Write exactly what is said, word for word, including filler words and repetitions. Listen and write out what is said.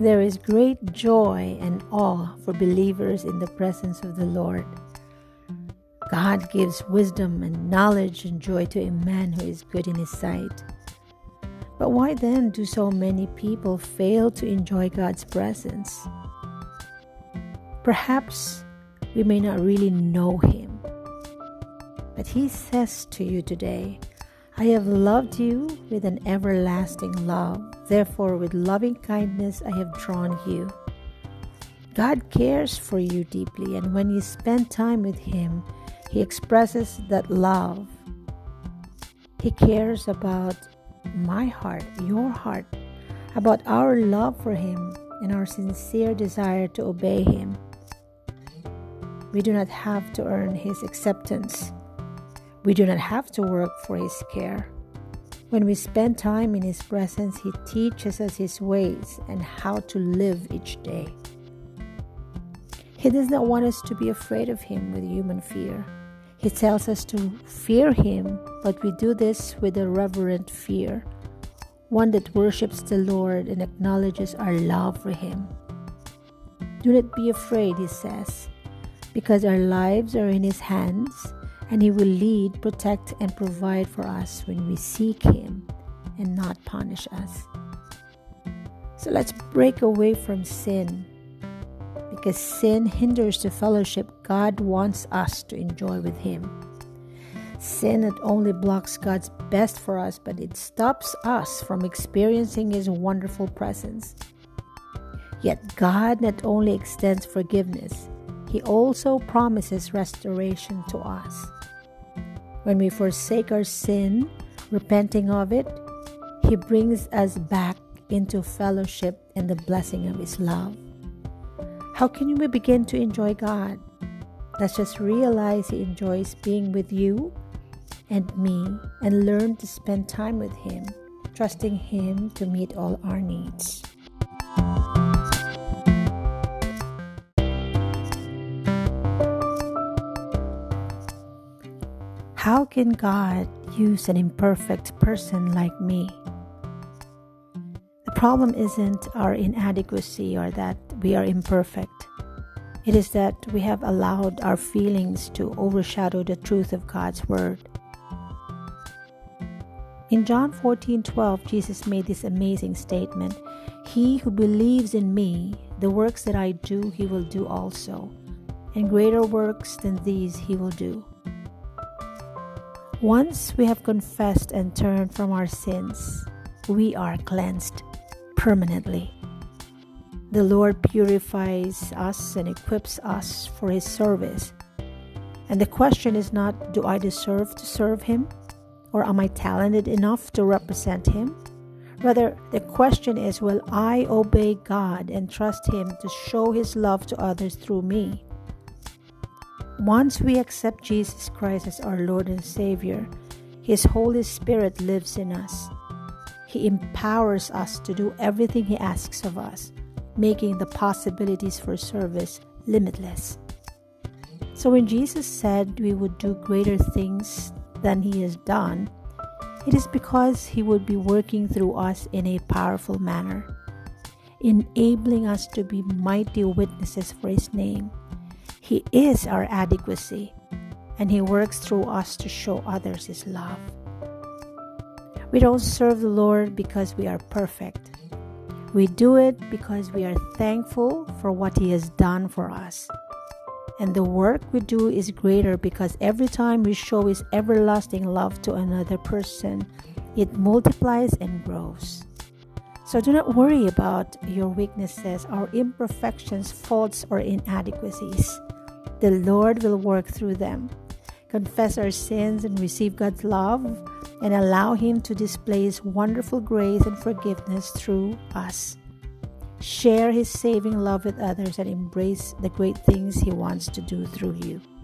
There is great joy and awe for believers in the presence of the Lord. God gives wisdom and knowledge and joy to a man who is good in his sight. But why then do so many people fail to enjoy God's presence? Perhaps we may not really know Him. But He says to you today, I have loved you with an everlasting love. Therefore, with loving kindness, I have drawn you. God cares for you deeply, and when you spend time with Him, He expresses that love. He cares about my heart, your heart, about our love for Him and our sincere desire to obey Him. We do not have to earn His acceptance. We do not have to work for His care. When we spend time in His presence, He teaches us His ways and how to live each day. He does not want us to be afraid of Him with human fear. He tells us to fear Him, but we do this with a reverent fear, one that worships the Lord and acknowledges our love for Him. Do not be afraid, He says, because our lives are in His hands, and He will lead, protect, and provide for us when we seek Him and not punish us. So let's break away from sin, because sin hinders the fellowship God wants us to enjoy with Him. Sin not only blocks God's best for us, but it stops us from experiencing His wonderful presence. Yet God not only extends forgiveness, He also promises restoration to us. When we forsake our sin, repenting of it, He brings us back into fellowship and the blessing of His love. How can we begin to enjoy God? Let's just realize He enjoys being with you and me and learn to spend time with Him, trusting Him to meet all our needs. How can God use an imperfect person like me? The problem isn't our inadequacy or that we are imperfect. It is that we have allowed our feelings to overshadow the truth of God's word. In John fourteen twelve, Jesus made this amazing statement, "He who believes in me, the works that I do, he will do also, and greater works than these he will do." Once we have confessed and turned from our sins, we are cleansed permanently. The Lord purifies us and equips us for His service. And the question is not, do I deserve to serve Him? Or am I talented enough to represent Him? Rather, the question is, will I obey God and trust Him to show His love to others through me? Once we accept Jesus Christ as our Lord and Savior, His Holy Spirit lives in us. He empowers us to do everything He asks of us, making the possibilities for service limitless. So when Jesus said we would do greater things than He has done, it is because He would be working through us in a powerful manner, enabling us to be mighty witnesses for His name. He is our adequacy, and He works through us to show others His love. We don't serve the Lord because we are perfect. We do it because we are thankful for what He has done for us. And the work we do is greater because every time we show His everlasting love to another person, it multiplies and grows. So do not worry about your weaknesses or imperfections, faults, or inadequacies. The Lord will work through them. Confess our sins and receive God's love and allow Him to display His wonderful grace and forgiveness through us. Share His saving love with others and embrace the great things He wants to do through you.